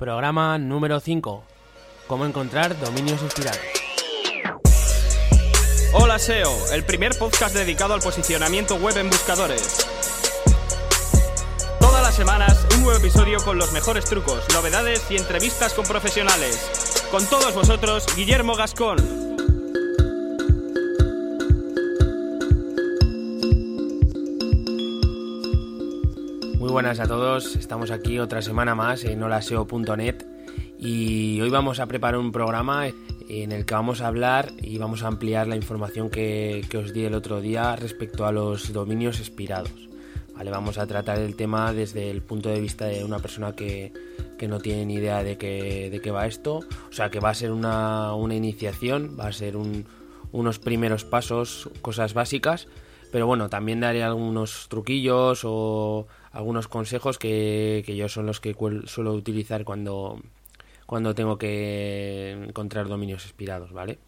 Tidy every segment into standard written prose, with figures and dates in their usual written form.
Programa número 5. Cómo encontrar dominios inspirados. Hola SEO, el primer podcast dedicado al posicionamiento web en buscadores. Todas las semanas, un nuevo episodio con los mejores trucos, novedades y entrevistas con profesionales. Con todos vosotros, Guillermo Gascón. Muy buenas a todos, estamos aquí otra semana más en holaseo.net y hoy vamos a preparar un programa en el que vamos a hablar y vamos a ampliar la información que os di el otro día respecto a los dominios expirados. Vale, vamos a tratar el tema desde el punto de vista de una persona que no tiene ni idea de qué va esto, o sea que va a ser una iniciación, va a ser unos primeros pasos, cosas básicas. Pero bueno, también daré algunos truquillos o algunos consejos que yo son los que suelo utilizar cuando tengo que encontrar dominios expirados, ¿vale?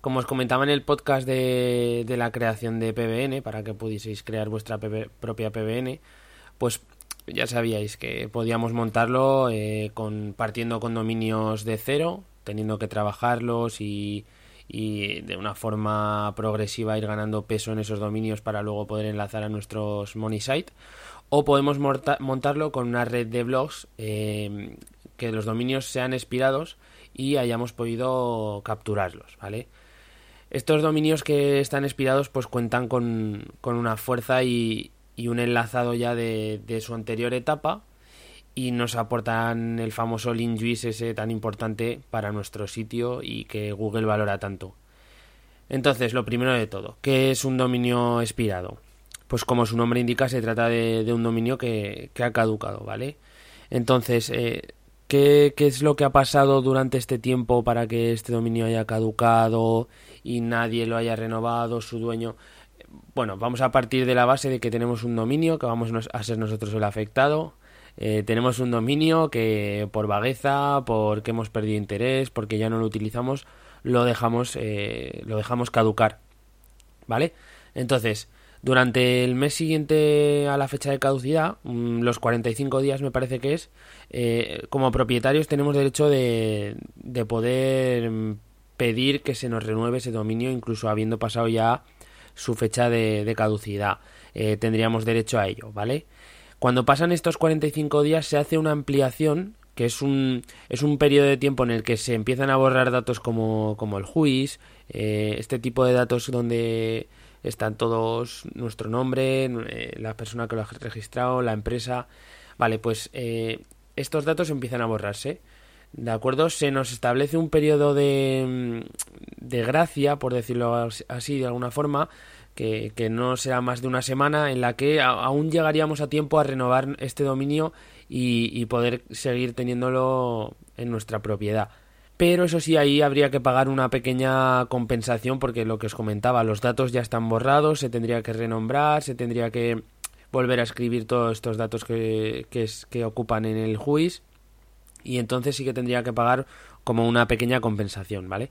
Como os comentaba en el podcast de la creación de PBN, para que pudieseis crear vuestra propia PBN, pues ya sabíais que podíamos montarlo partiendo con dominios de cero, teniendo que trabajarlos y de una forma progresiva ir ganando peso en esos dominios para luego poder enlazar a nuestros money site, o podemos montarlo con una red de blogs que los dominios sean expirados y hayamos podido capturarlos, ¿vale? Estos dominios que están expirados pues cuentan con una fuerza y un enlazado ya de su anterior etapa y nos aportan el famoso link juice ese tan importante para nuestro sitio y que Google valora tanto. Entonces, lo primero de todo, ¿qué es un dominio expirado? Pues como su nombre indica, se trata de un dominio que ha caducado, ¿vale? Entonces, ¿qué es lo que ha pasado durante este tiempo para que este dominio haya caducado y nadie lo haya renovado, su dueño? Bueno, vamos a partir de la base de que tenemos un dominio, que vamos a ser nosotros el afectado. Tenemos un dominio que por vagueza, porque hemos perdido interés, porque ya no lo utilizamos, lo dejamos caducar, ¿vale? Entonces, durante el mes siguiente a la fecha de caducidad, los 45 días me parece que es, como propietarios tenemos derecho de poder pedir que se nos renueve ese dominio, incluso habiendo pasado ya su fecha de caducidad. Tendríamos derecho a ello, ¿vale? Cuando pasan estos 45 días se hace una ampliación, que es un periodo de tiempo en el que se empiezan a borrar datos como el juiz, este tipo de datos donde están todos nuestro nombre, la persona que lo ha registrado, la empresa. Vale, pues estos datos empiezan a borrarse, ¿de acuerdo? Se nos establece un periodo de gracia, por decirlo así de alguna forma, que no será más de una semana en la que aún llegaríamos a tiempo a renovar este dominio y poder seguir teniéndolo en nuestra propiedad. Pero eso sí, ahí habría que pagar una pequeña compensación porque lo que os comentaba, los datos ya están borrados, se tendría que renombrar, se tendría que volver a escribir todos estos datos que ocupan en el juiz y entonces sí que tendría que pagar como una pequeña compensación, ¿vale?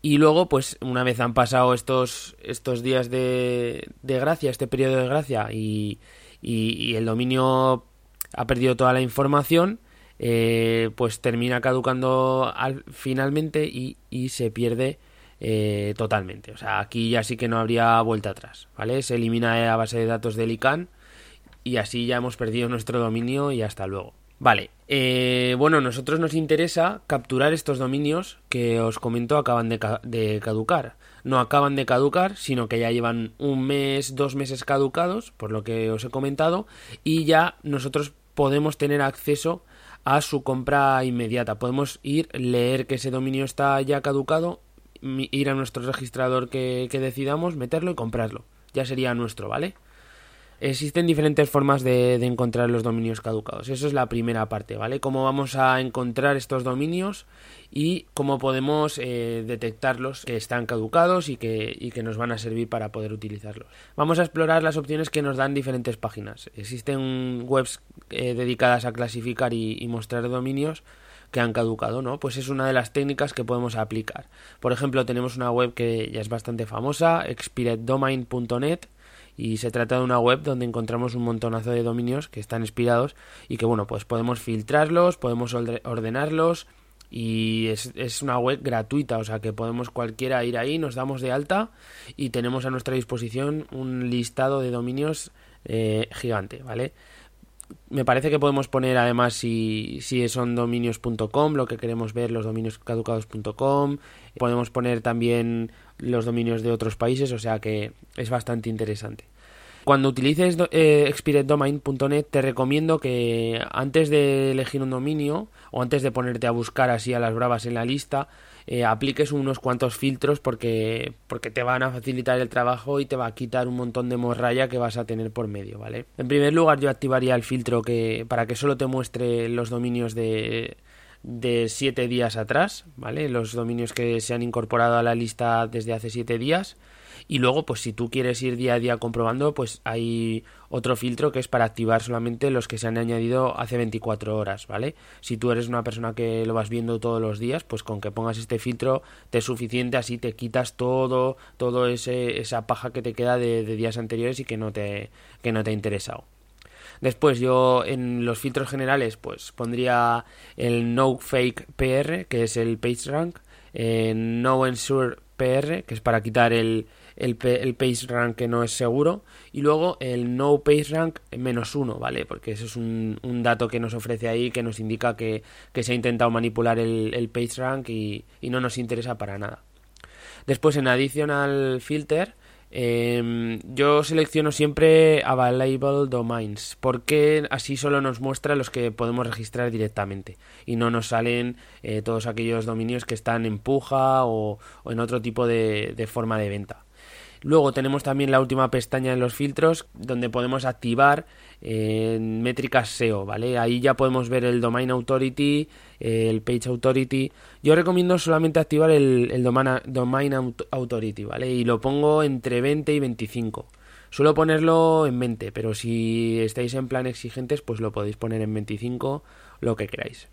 Y luego, pues una vez han pasado estos días de gracia, este periodo de gracia, y el dominio ha perdido toda la información, pues termina caducando finalmente y se pierde totalmente. O sea, aquí ya sí que no habría vuelta atrás, ¿vale? Se elimina la base de datos del ICANN y así ya hemos perdido nuestro dominio y hasta luego. Vale, bueno, nosotros nos interesa capturar estos dominios que os comento acaban de caducar. No acaban de caducar, sino que ya llevan un mes, 2 meses caducados, por lo que os he comentado, y ya nosotros podemos tener acceso a su compra inmediata. Podemos ir, leer que ese dominio está ya caducado, ir a nuestro registrador que decidamos, meterlo y comprarlo. Ya sería nuestro, ¿vale? Existen diferentes formas de encontrar los dominios caducados. Eso es la primera parte, ¿vale? Cómo vamos a encontrar estos dominios y cómo podemos detectarlos que están caducados y que nos van a servir para poder utilizarlos. Vamos a explorar las opciones que nos dan diferentes páginas. Existen webs dedicadas a clasificar y mostrar dominios que han caducado, ¿no? Pues es una de las técnicas que podemos aplicar. Por ejemplo, tenemos una web que ya es bastante famosa, expireddomains.net, y se trata de una web donde encontramos un montonazo de dominios que están expirados y que, bueno, pues podemos filtrarlos, podemos ordenarlos y es una web gratuita, o sea que podemos cualquiera ir ahí, nos damos de alta y tenemos a nuestra disposición un listado de dominios gigante, ¿vale? Me parece que podemos poner además si son dominios.com, lo que queremos ver, los dominios caducados.com, podemos poner también los dominios de otros países, o sea que es bastante interesante. Cuando utilices expireddomains.net te recomiendo que antes de elegir un dominio o antes de ponerte a buscar así a las bravas en la lista, apliques unos cuantos filtros porque te van a facilitar el trabajo y te va a quitar un montón de morralla que vas a tener por medio, ¿vale? En primer lugar, yo activaría el filtro para que solo te muestre los dominios de 7 días atrás, ¿vale? Los dominios que se han incorporado a la lista desde hace 7 días. Y luego, pues si tú quieres ir día a día comprobando, pues hay otro filtro que es para activar solamente los que se han añadido hace 24 horas, ¿vale? Si tú eres una persona que lo vas viendo todos los días, pues con que pongas este filtro te es suficiente, así te quitas todo esa paja que te queda de días anteriores y que no te ha interesado. Después yo en los filtros generales pues pondría el No Fake PR, que es el PageRank, No Ensure PR, que es para quitar el PageRank que no es seguro, y luego el No PageRank -1, ¿vale? Porque eso es un dato que nos ofrece ahí que nos indica que se ha intentado manipular el PageRank y no nos interesa para nada. Después en Additional Filter yo selecciono siempre Available Domains porque así solo nos muestra los que podemos registrar directamente y no nos salen todos aquellos dominios que están en puja o en otro tipo de forma de venta. Luego tenemos también la última pestaña en los filtros donde podemos activar métricas SEO, ¿vale? Ahí ya podemos ver el Domain Authority, el Page Authority. Yo recomiendo solamente activar el Domain Authority, ¿vale? Y lo pongo entre 20 y 25. Suelo ponerlo en 20, pero si estáis en plan exigentes, pues lo podéis poner en 25, lo que queráis.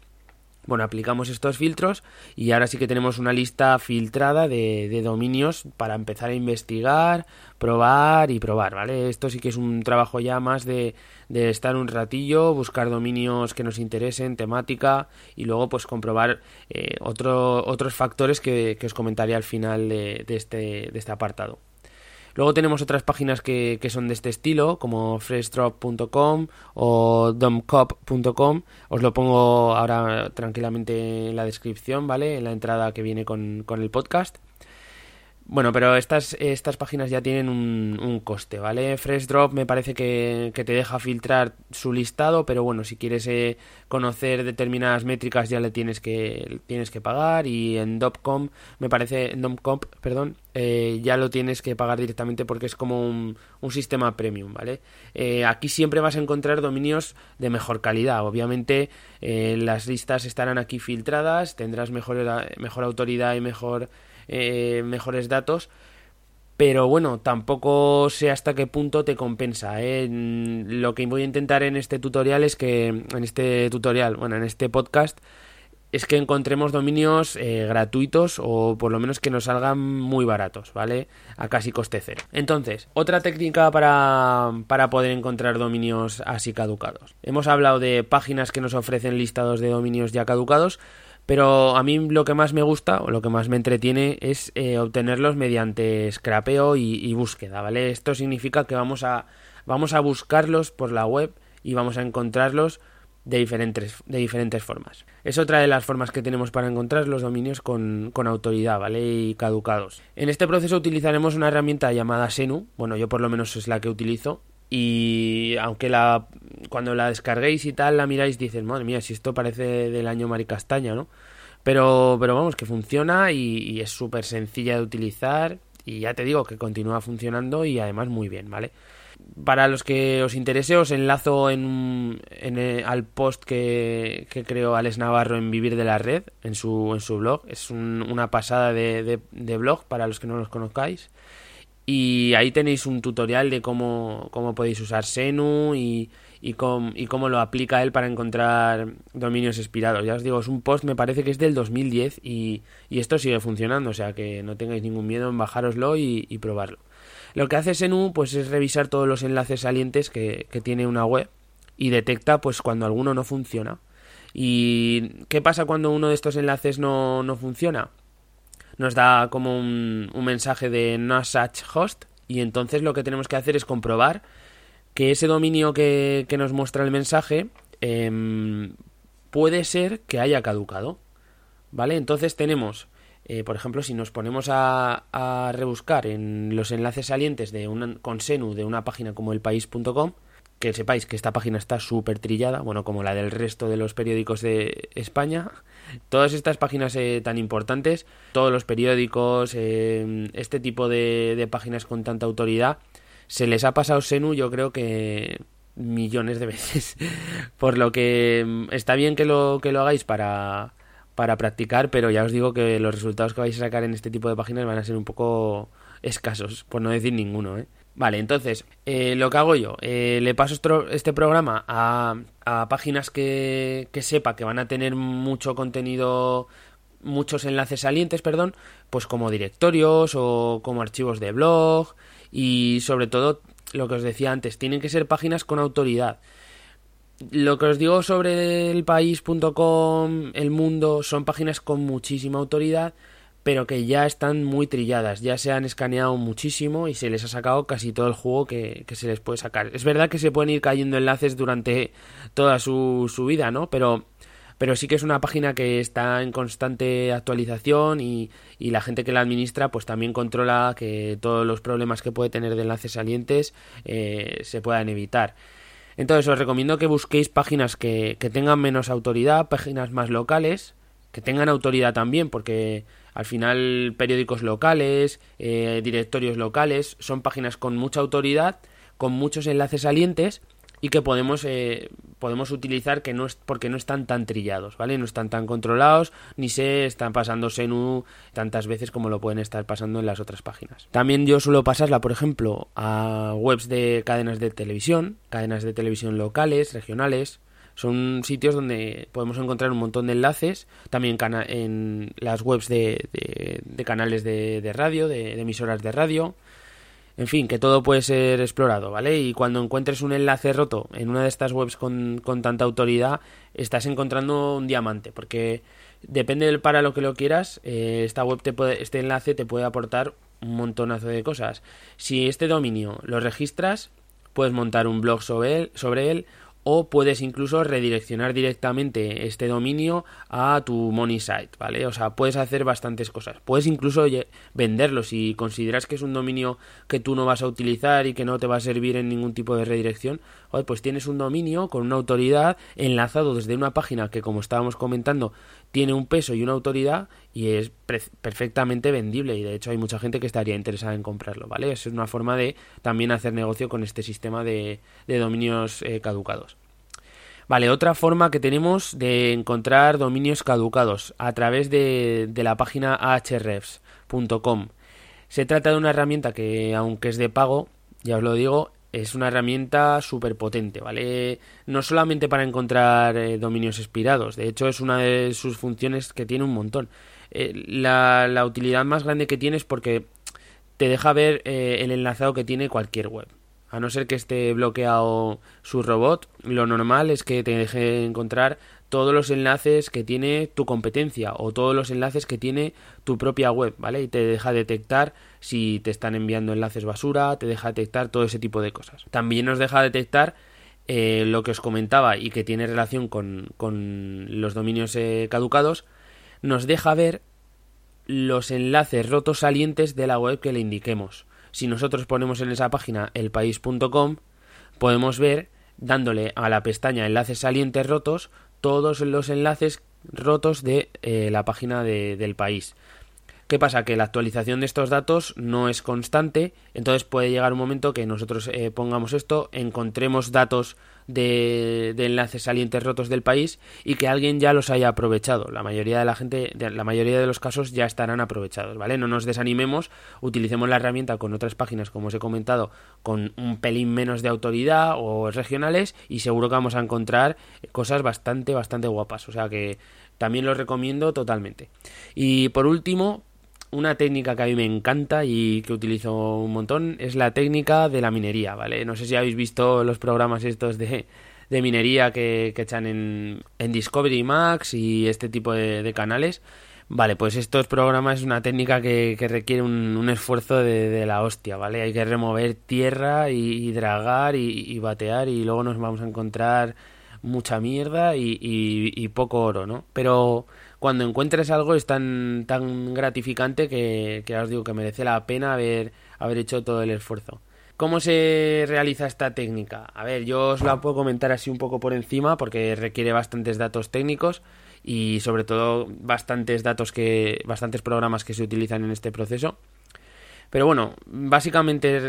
Bueno, aplicamos estos filtros y ahora sí que tenemos una lista filtrada de dominios para empezar a investigar, probar, ¿vale? Esto sí que es un trabajo ya más de estar un ratillo, buscar dominios que nos interesen, temática y luego pues comprobar otros factores que os comentaré al final de este apartado. Luego tenemos otras páginas que son de este estilo, como freshdrop.com o domcop.com. Os lo pongo ahora tranquilamente en la descripción, ¿vale? En la entrada que viene con el podcast. Bueno, pero estas páginas ya tienen un coste, ¿vale? Freshdrop me parece que te deja filtrar su listado, pero bueno, si quieres conocer determinadas métricas ya le tienes que pagar, y en domcop ya lo tienes que pagar directamente porque es como un sistema premium, ¿vale? Aquí siempre vas a encontrar dominios de mejor calidad, obviamente las listas estarán aquí filtradas, tendrás mejor autoridad y mejores datos, pero bueno, tampoco sé hasta qué punto te compensa, ¿eh? Lo que voy a intentar en este tutorial es que en este podcast es que encontremos dominios gratuitos o por lo menos que nos salgan muy baratos, ¿vale? A casi coste cero. Entonces, otra técnica para poder encontrar dominios así caducados. Hemos hablado de páginas que nos ofrecen listados de dominios ya caducados, pero a mí lo que más me gusta o lo que más me entretiene es obtenerlos mediante scrapeo y búsqueda, ¿vale? Esto significa que vamos a buscarlos por la web y vamos a encontrarlos de diferentes formas. Es otra de las formas que tenemos para encontrar los dominios con autoridad, ¿vale? Y caducados. En este proceso utilizaremos una herramienta llamada Xenu. Bueno, yo por lo menos es la que utilizo. Y aunque cuando la descarguéis y tal, la miráis, dices, madre mía, si esto parece del año Maricastaña, ¿no? Pero vamos, que funciona y es súper sencilla de utilizar y ya te digo que continúa funcionando y además muy bien, ¿vale? Para los que os interese, os enlazo al post que creó Alex Navarro en Vivir de la Red, en su blog. Es una pasada de blog para los que no los conozcáis. Y ahí tenéis un tutorial de cómo podéis usar Xenu y cómo lo aplica él para encontrar dominios expirados. Ya os digo, es un post, me parece que es del 2010 y esto sigue funcionando, o sea que no tengáis ningún miedo en bajároslo y probarlo. Lo que hace Xenu pues es revisar todos los enlaces salientes que tiene una web y detecta pues cuando alguno no funciona. ¿Y qué pasa cuando uno de estos enlaces no funciona? Nos da como un mensaje de no such host, y entonces lo que tenemos que hacer es comprobar que ese dominio que nos muestra el mensaje puede ser que haya caducado, ¿vale? Entonces tenemos, por ejemplo, si nos ponemos a rebuscar en los enlaces salientes con Xenu de una página como elpaís.com, que sepáis que esta página está súper trillada, bueno, como la del resto de los periódicos de España. Todas estas páginas tan importantes, todos los periódicos, este tipo de páginas con tanta autoridad, se les ha pasado Xenu, yo creo que millones de veces. Por lo que está bien que lo hagáis para practicar, pero ya os digo que los resultados que vais a sacar en este tipo de páginas van a ser un poco escasos, por no decir ninguno, ¿eh? Vale, entonces, lo que hago yo, le paso este programa a páginas que sepa que van a tener mucho contenido, muchos enlaces salientes, pues como directorios o como archivos de blog, y sobre todo, lo que os decía antes, tienen que ser páginas con autoridad. Lo que os digo sobre elpaís.com, El Mundo, son páginas con muchísima autoridad, pero que ya están muy trilladas, ya se han escaneado muchísimo y se les ha sacado casi todo el jugo que se les puede sacar. Es verdad que se pueden ir cayendo enlaces durante toda su vida, ¿no? Pero sí que es una página que está en constante actualización y la gente que la administra pues también controla que todos los problemas que puede tener de enlaces salientes se puedan evitar. Entonces os recomiendo que busquéis páginas que tengan menos autoridad, páginas más locales, que tengan autoridad también, porque al final periódicos locales, directorios locales, son páginas con mucha autoridad, con muchos enlaces salientes y que podemos utilizar porque no están tan trillados, ¿vale? No están tan controlados, ni se están pasando Xenu tantas veces como lo pueden estar pasando en las otras páginas. También yo suelo pasarla, por ejemplo, a webs de cadenas de televisión locales, regionales. Son sitios donde podemos encontrar un montón de enlaces, también en las webs de canales de radio, de emisoras de radio. En fin, que todo puede ser explorado, ¿vale? Y cuando encuentres un enlace roto en una de estas webs con tanta autoridad, estás encontrando un diamante, porque depende del para lo que lo quieras, este enlace te puede aportar un montonazo de cosas. Si este dominio lo registras, puedes montar un blog sobre él, o puedes incluso redireccionar directamente este dominio a tu money site, ¿vale? O sea, puedes hacer bastantes cosas. Puedes incluso venderlo si consideras que es un dominio que tú no vas a utilizar y que no te va a servir en ningún tipo de redirección. Joder, pues tienes un dominio con una autoridad enlazado desde una página que, como estábamos comentando, tiene un peso y una autoridad y es perfectamente vendible, y de hecho hay mucha gente que estaría interesada en comprarlo, ¿vale? Es una forma de también hacer negocio con este sistema de dominios caducados. Vale, otra forma que tenemos de encontrar dominios caducados a través de la página ahrefs.com. Se trata de una herramienta que, aunque es de pago, ya os lo digo, es una herramienta súper potente, ¿vale? No solamente para encontrar dominios expirados, de hecho es una de sus funciones que tiene un montón. La utilidad más grande que tiene es porque te deja ver el enlazado que tiene cualquier web. A no ser que esté bloqueado su robot, lo normal es que te deje encontrar todos los enlaces que tiene tu competencia o todos los enlaces que tiene tu propia web, ¿vale? Y te deja detectar si te están enviando enlaces basura, te deja detectar todo ese tipo de cosas. También nos deja detectar lo que os comentaba y que tiene relación con los dominios caducados, nos deja ver los enlaces rotos salientes de la web que le indiquemos. Si nosotros ponemos en esa página elpaís.com, podemos ver, dándole a la pestaña enlaces salientes rotos, todos los enlaces rotos de la página del país. ¿Qué pasa? Que la actualización de estos datos no es constante, entonces puede llegar un momento que nosotros pongamos esto, encontremos datos de enlaces salientes rotos del país y que alguien ya los haya aprovechado. La mayoría de los casos ya estarán aprovechados, ¿vale? No nos desanimemos, utilicemos la herramienta con otras páginas, como os he comentado, con un pelín menos de autoridad o regionales, y seguro que vamos a encontrar cosas bastante, bastante guapas. O sea que también lo recomiendo totalmente. Y por último, una técnica que a mí me encanta y que utilizo un montón es la técnica de la minería, ¿vale? No sé si habéis visto los programas estos de minería que echan en Discovery Max y este tipo de canales. Vale, pues estos programas es una técnica que requiere un esfuerzo de la hostia, ¿vale? Hay que remover tierra y dragar y batear, y luego nos vamos a encontrar mucha mierda y poco oro, ¿no? Pero cuando encuentres algo es tan gratificante que os digo que merece la pena haber hecho todo el esfuerzo. ¿Cómo se realiza esta técnica? A ver, yo os la puedo comentar así un poco por encima porque requiere bastantes datos técnicos y sobre todo bastantes programas que se utilizan en este proceso. Pero bueno, básicamente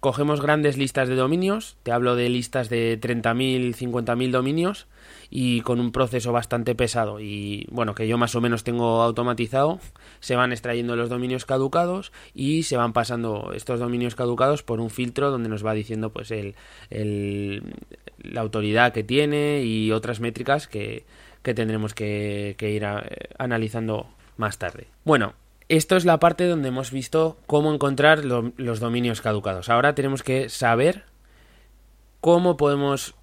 cogemos grandes listas de dominios, te hablo de listas de 30.000, 50.000 dominios y con un proceso bastante pesado y bueno, que yo más o menos tengo automatizado, se van extrayendo los dominios caducados y se van pasando estos dominios caducados por un filtro donde nos va diciendo pues la autoridad que tiene y otras métricas que tendremos que ir analizando más tarde. Bueno, esto es la parte donde hemos visto cómo encontrar los dominios caducados. Ahora tenemos que saber cómo podemos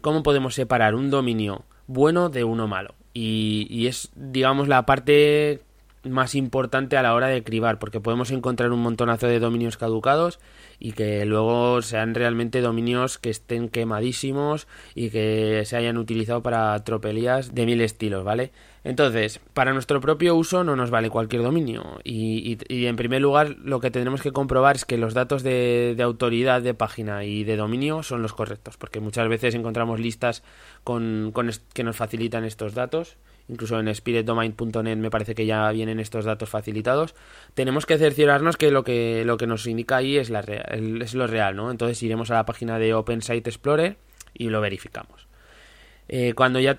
cómo podemos separar un dominio bueno de uno malo. Y es, digamos, la parte más importante a la hora de cribar, porque podemos encontrar un montonazo de dominios caducados y que luego sean realmente dominios que estén quemadísimos y que se hayan utilizado para tropelías de mil estilos, ¿vale? Entonces, para nuestro propio uso no nos vale cualquier dominio y en primer lugar lo que tendremos que comprobar es que los datos de autoridad de página y de dominio son los correctos, porque muchas veces encontramos listas que nos facilitan estos datos. Incluso en expireddomains.net me parece que ya vienen estos datos facilitados. Tenemos que cerciorarnos que lo que nos indica ahí es lo real, ¿no? Entonces iremos a la página de Open Site Explorer y lo verificamos.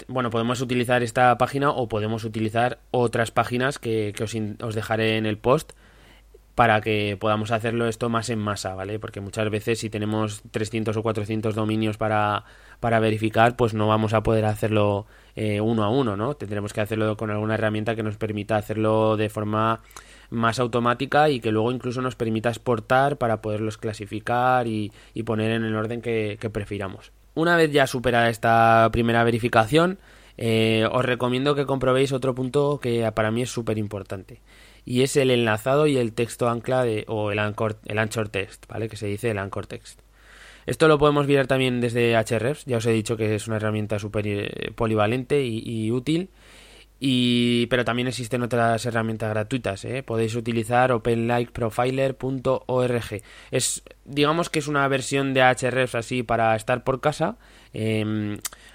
Podemos utilizar esta página o podemos utilizar otras páginas que os dejaré en el post para que podamos hacerlo esto más en masa, ¿vale? Porque muchas veces si tenemos 300 o 400 dominios para verificar, pues no vamos a poder hacerlo uno a uno, ¿no? Tendremos que hacerlo con alguna herramienta que nos permita hacerlo de forma más automática y que luego incluso nos permita exportar para poderlos clasificar y poner en el orden que prefiramos. Una vez ya superada esta primera verificación, os recomiendo que comprobéis otro punto que para mí es súper importante y es el enlazado y el texto ancla o el anchor text, ¿vale? Que se dice el anchor text. Esto lo podemos mirar también desde ahrefs, ya os he dicho que es una herramienta súper polivalente y útil. Pero también existen otras herramientas gratuitas, ¿eh? Podéis utilizar openlikeprofiler.org. Digamos que es una versión de ahrefs así para estar por casa.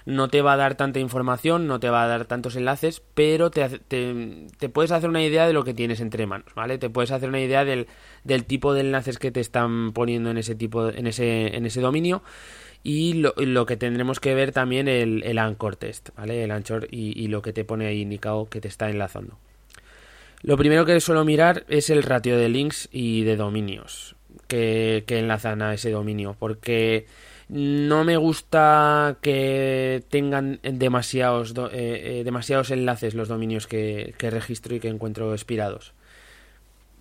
No te va a dar tanta información, no te va a dar tantos enlaces, pero te puedes hacer una idea de lo que tienes entre manos, ¿vale? Te puedes hacer una idea del tipo de enlaces que te están poniendo en ese dominio. Y lo que tendremos que ver también el anchor text, ¿vale? El anchor y lo que te pone ahí indicado que te está enlazando. Lo primero que suelo mirar es el ratio de links y de dominios que enlazan a ese dominio, porque no me gusta que tengan demasiados enlaces los dominios que registro y que encuentro expirados.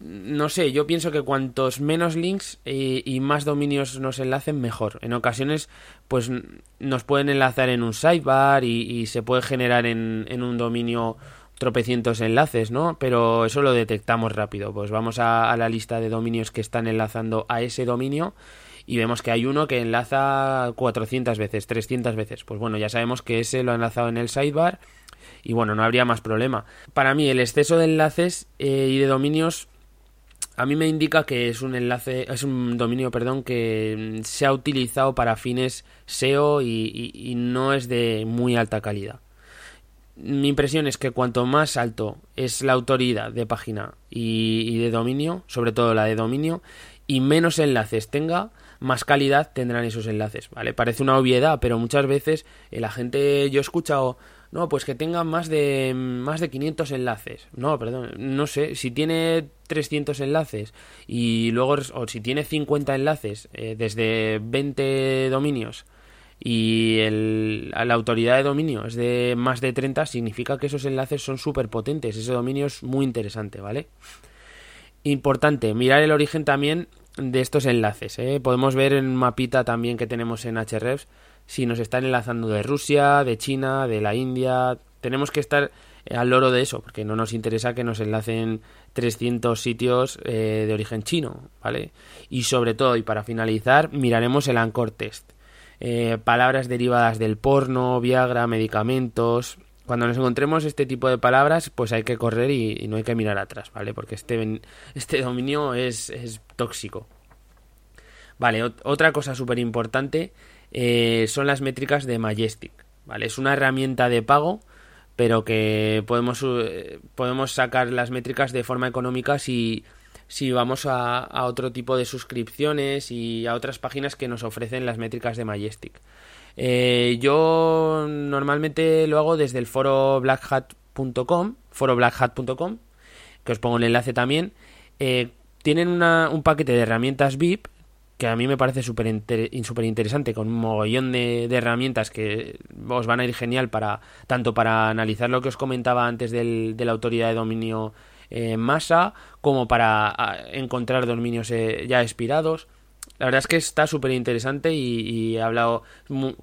No sé, yo pienso que cuantos menos links y más dominios nos enlacen, mejor. En ocasiones, pues nos pueden enlazar en un sidebar y se puede generar en un dominio tropecientos enlaces, ¿no? Pero eso lo detectamos rápido. Pues vamos a la lista de dominios que están enlazando a ese dominio y vemos que hay uno que enlaza 400 veces, 300 veces. Pues bueno, ya sabemos que ese lo ha enlazado en el sidebar y bueno, no habría más problema. Para mí, el exceso de enlaces y de dominios a mí me indica que es un dominio que se ha utilizado para fines SEO y no es de muy alta calidad. Mi impresión es que cuanto más alto es la autoridad de página y de dominio, sobre todo la de dominio, y menos enlaces tenga, más calidad tendrán esos enlaces, ¿vale? Parece una obviedad, pero muchas veces la gente, yo he escuchado, no, pues que tenga más de 500 enlaces. No, perdón, no sé, si tiene 300 enlaces y luego, o si tiene 50 enlaces desde 20 dominios y la autoridad de dominio es de más de 30, significa que esos enlaces son súper potentes. Ese dominio es muy interesante, ¿vale? Importante, mirar el origen también de estos enlaces, ¿eh? Podemos ver en un mapita también que tenemos en Ahrefs si nos están enlazando de Rusia, de China, de la India. Tenemos que estar al loro de eso, porque no nos interesa que nos enlacen 300 sitios de origen chino, ¿vale? Y sobre todo, y para finalizar, miraremos el anchor text. Palabras derivadas del porno, Viagra, medicamentos. Cuando nos encontremos este tipo de palabras, pues hay que correr y no hay que mirar atrás, ¿vale? Porque este dominio es tóxico. Vale, otra cosa súper importante son las métricas de Majestic, ¿vale? Es una herramienta de pago, pero que podemos sacar las métricas de forma económica si vamos a otro tipo de suscripciones y a otras páginas que nos ofrecen las métricas de Majestic. Yo normalmente lo hago desde el foroblackhat.com, que os pongo el enlace también. Tienen un paquete de herramientas VIP que a mí me parece súper interesante, con un mogollón de herramientas que os van a ir genial tanto para analizar lo que os comentaba antes de la autoridad de dominio en masa, como para encontrar dominios ya expirados. La verdad es que está súper interesante y he hablado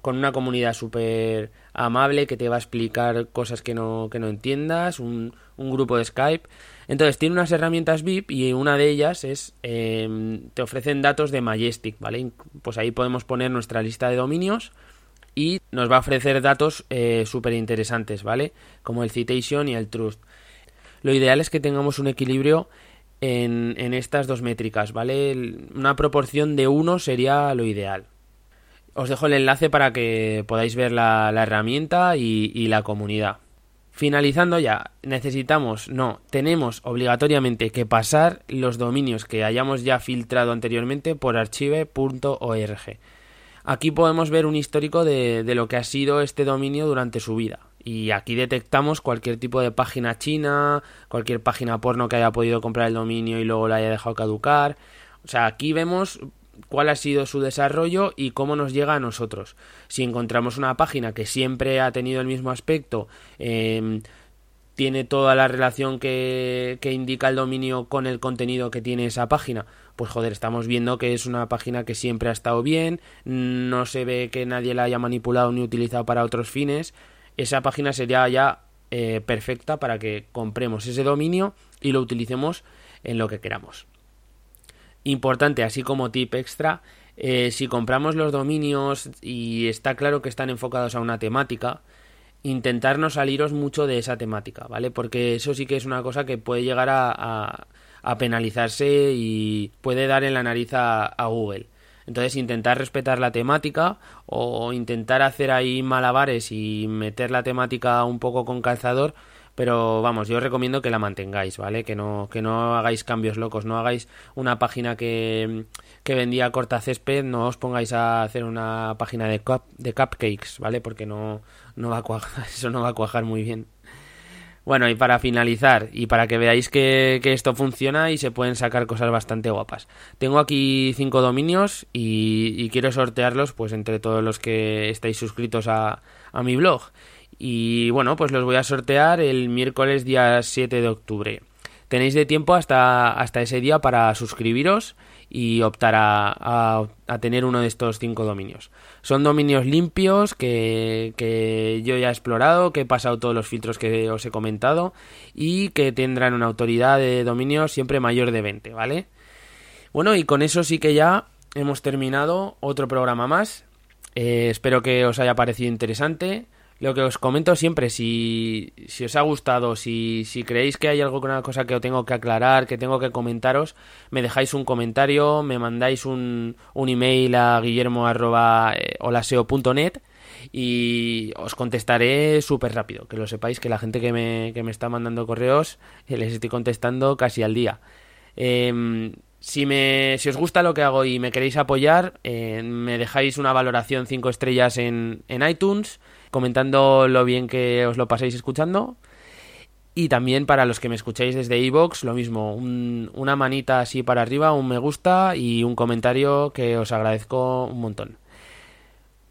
con una comunidad súper amable que te va a explicar cosas que no entiendas, un grupo de Skype. Entonces tiene unas herramientas VIP y una de ellas es te ofrecen datos de Majestic, ¿vale? Pues ahí podemos poner nuestra lista de dominios y nos va a ofrecer datos súper interesantes, ¿vale? Como el citation y el trust. Lo ideal es que tengamos un equilibrio en estas dos métricas, ¿vale? Una proporción de 1 sería lo ideal. Os dejo el enlace para que podáis ver la herramienta y la comunidad. Finalizando ya, tenemos obligatoriamente que pasar los dominios que hayamos ya filtrado anteriormente por archive.org. Aquí podemos ver un histórico de lo que ha sido este dominio durante su vida. Y aquí detectamos cualquier tipo de página china, cualquier página porno que haya podido comprar el dominio y luego la haya dejado caducar. O sea, aquí vemos cuál ha sido su desarrollo y cómo nos llega a nosotros. Si encontramos una página que siempre ha tenido el mismo aspecto, tiene toda la relación que indica el dominio con el contenido que tiene esa página, pues joder, estamos viendo que es una página que siempre ha estado bien, no se ve que nadie la haya manipulado ni utilizado para otros fines. Esa página sería ya perfecta para que compremos ese dominio y lo utilicemos en lo que queramos. Importante, así como tip extra, si compramos los dominios y está claro que están enfocados a una temática, intentar no saliros mucho de esa temática, ¿vale? Porque eso sí que es una cosa que puede llegar a penalizarse y puede dar en la nariz a Google. Entonces, intentar respetar la temática o intentar hacer ahí malabares y meter la temática un poco con calzador. Pero vamos, yo os recomiendo que la mantengáis, ¿vale? Que no hagáis cambios locos, no hagáis una página que vendía cortacésped, no os pongáis a hacer una página de cupcakes, ¿vale? Porque no va a cuajar, eso no va a cuajar muy bien. Bueno, y para finalizar, y para que veáis que esto funciona y se pueden sacar cosas bastante guapas. Tengo aquí 5 dominios y quiero sortearlos pues entre todos los que estáis suscritos a mi blog. Y bueno, pues los voy a sortear el miércoles día 7 de octubre. Tenéis de tiempo hasta ese día para suscribiros y optar a tener uno de estos 5 dominios. Son dominios limpios que yo ya he explorado, que he pasado todos los filtros que os he comentado y que tendrán una autoridad de dominio siempre mayor de 20, ¿vale? Bueno, y con eso sí que ya hemos terminado otro programa más. Espero que os haya parecido interesante. Lo que os comento siempre, si os ha gustado, si creéis que hay alguna cosa que os tengo que aclarar, que tengo que comentaros, me dejáis un comentario, me mandáis un email a guillermo@holaseo.net y os contestaré súper rápido. Que lo sepáis, que la gente que me está mandando correos, les estoy contestando casi al día. Si os gusta lo que hago y me queréis apoyar, me dejáis una valoración 5 estrellas en iTunes, comentando lo bien que os lo pasáis escuchando. Y también para los que me escucháis desde iVoox, lo mismo, una manita así para arriba, un me gusta y un comentario que os agradezco un montón.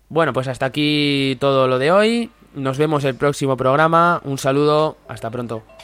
Bueno, pues hasta aquí todo lo de hoy. Nos vemos el próximo programa. Un saludo. Hasta pronto.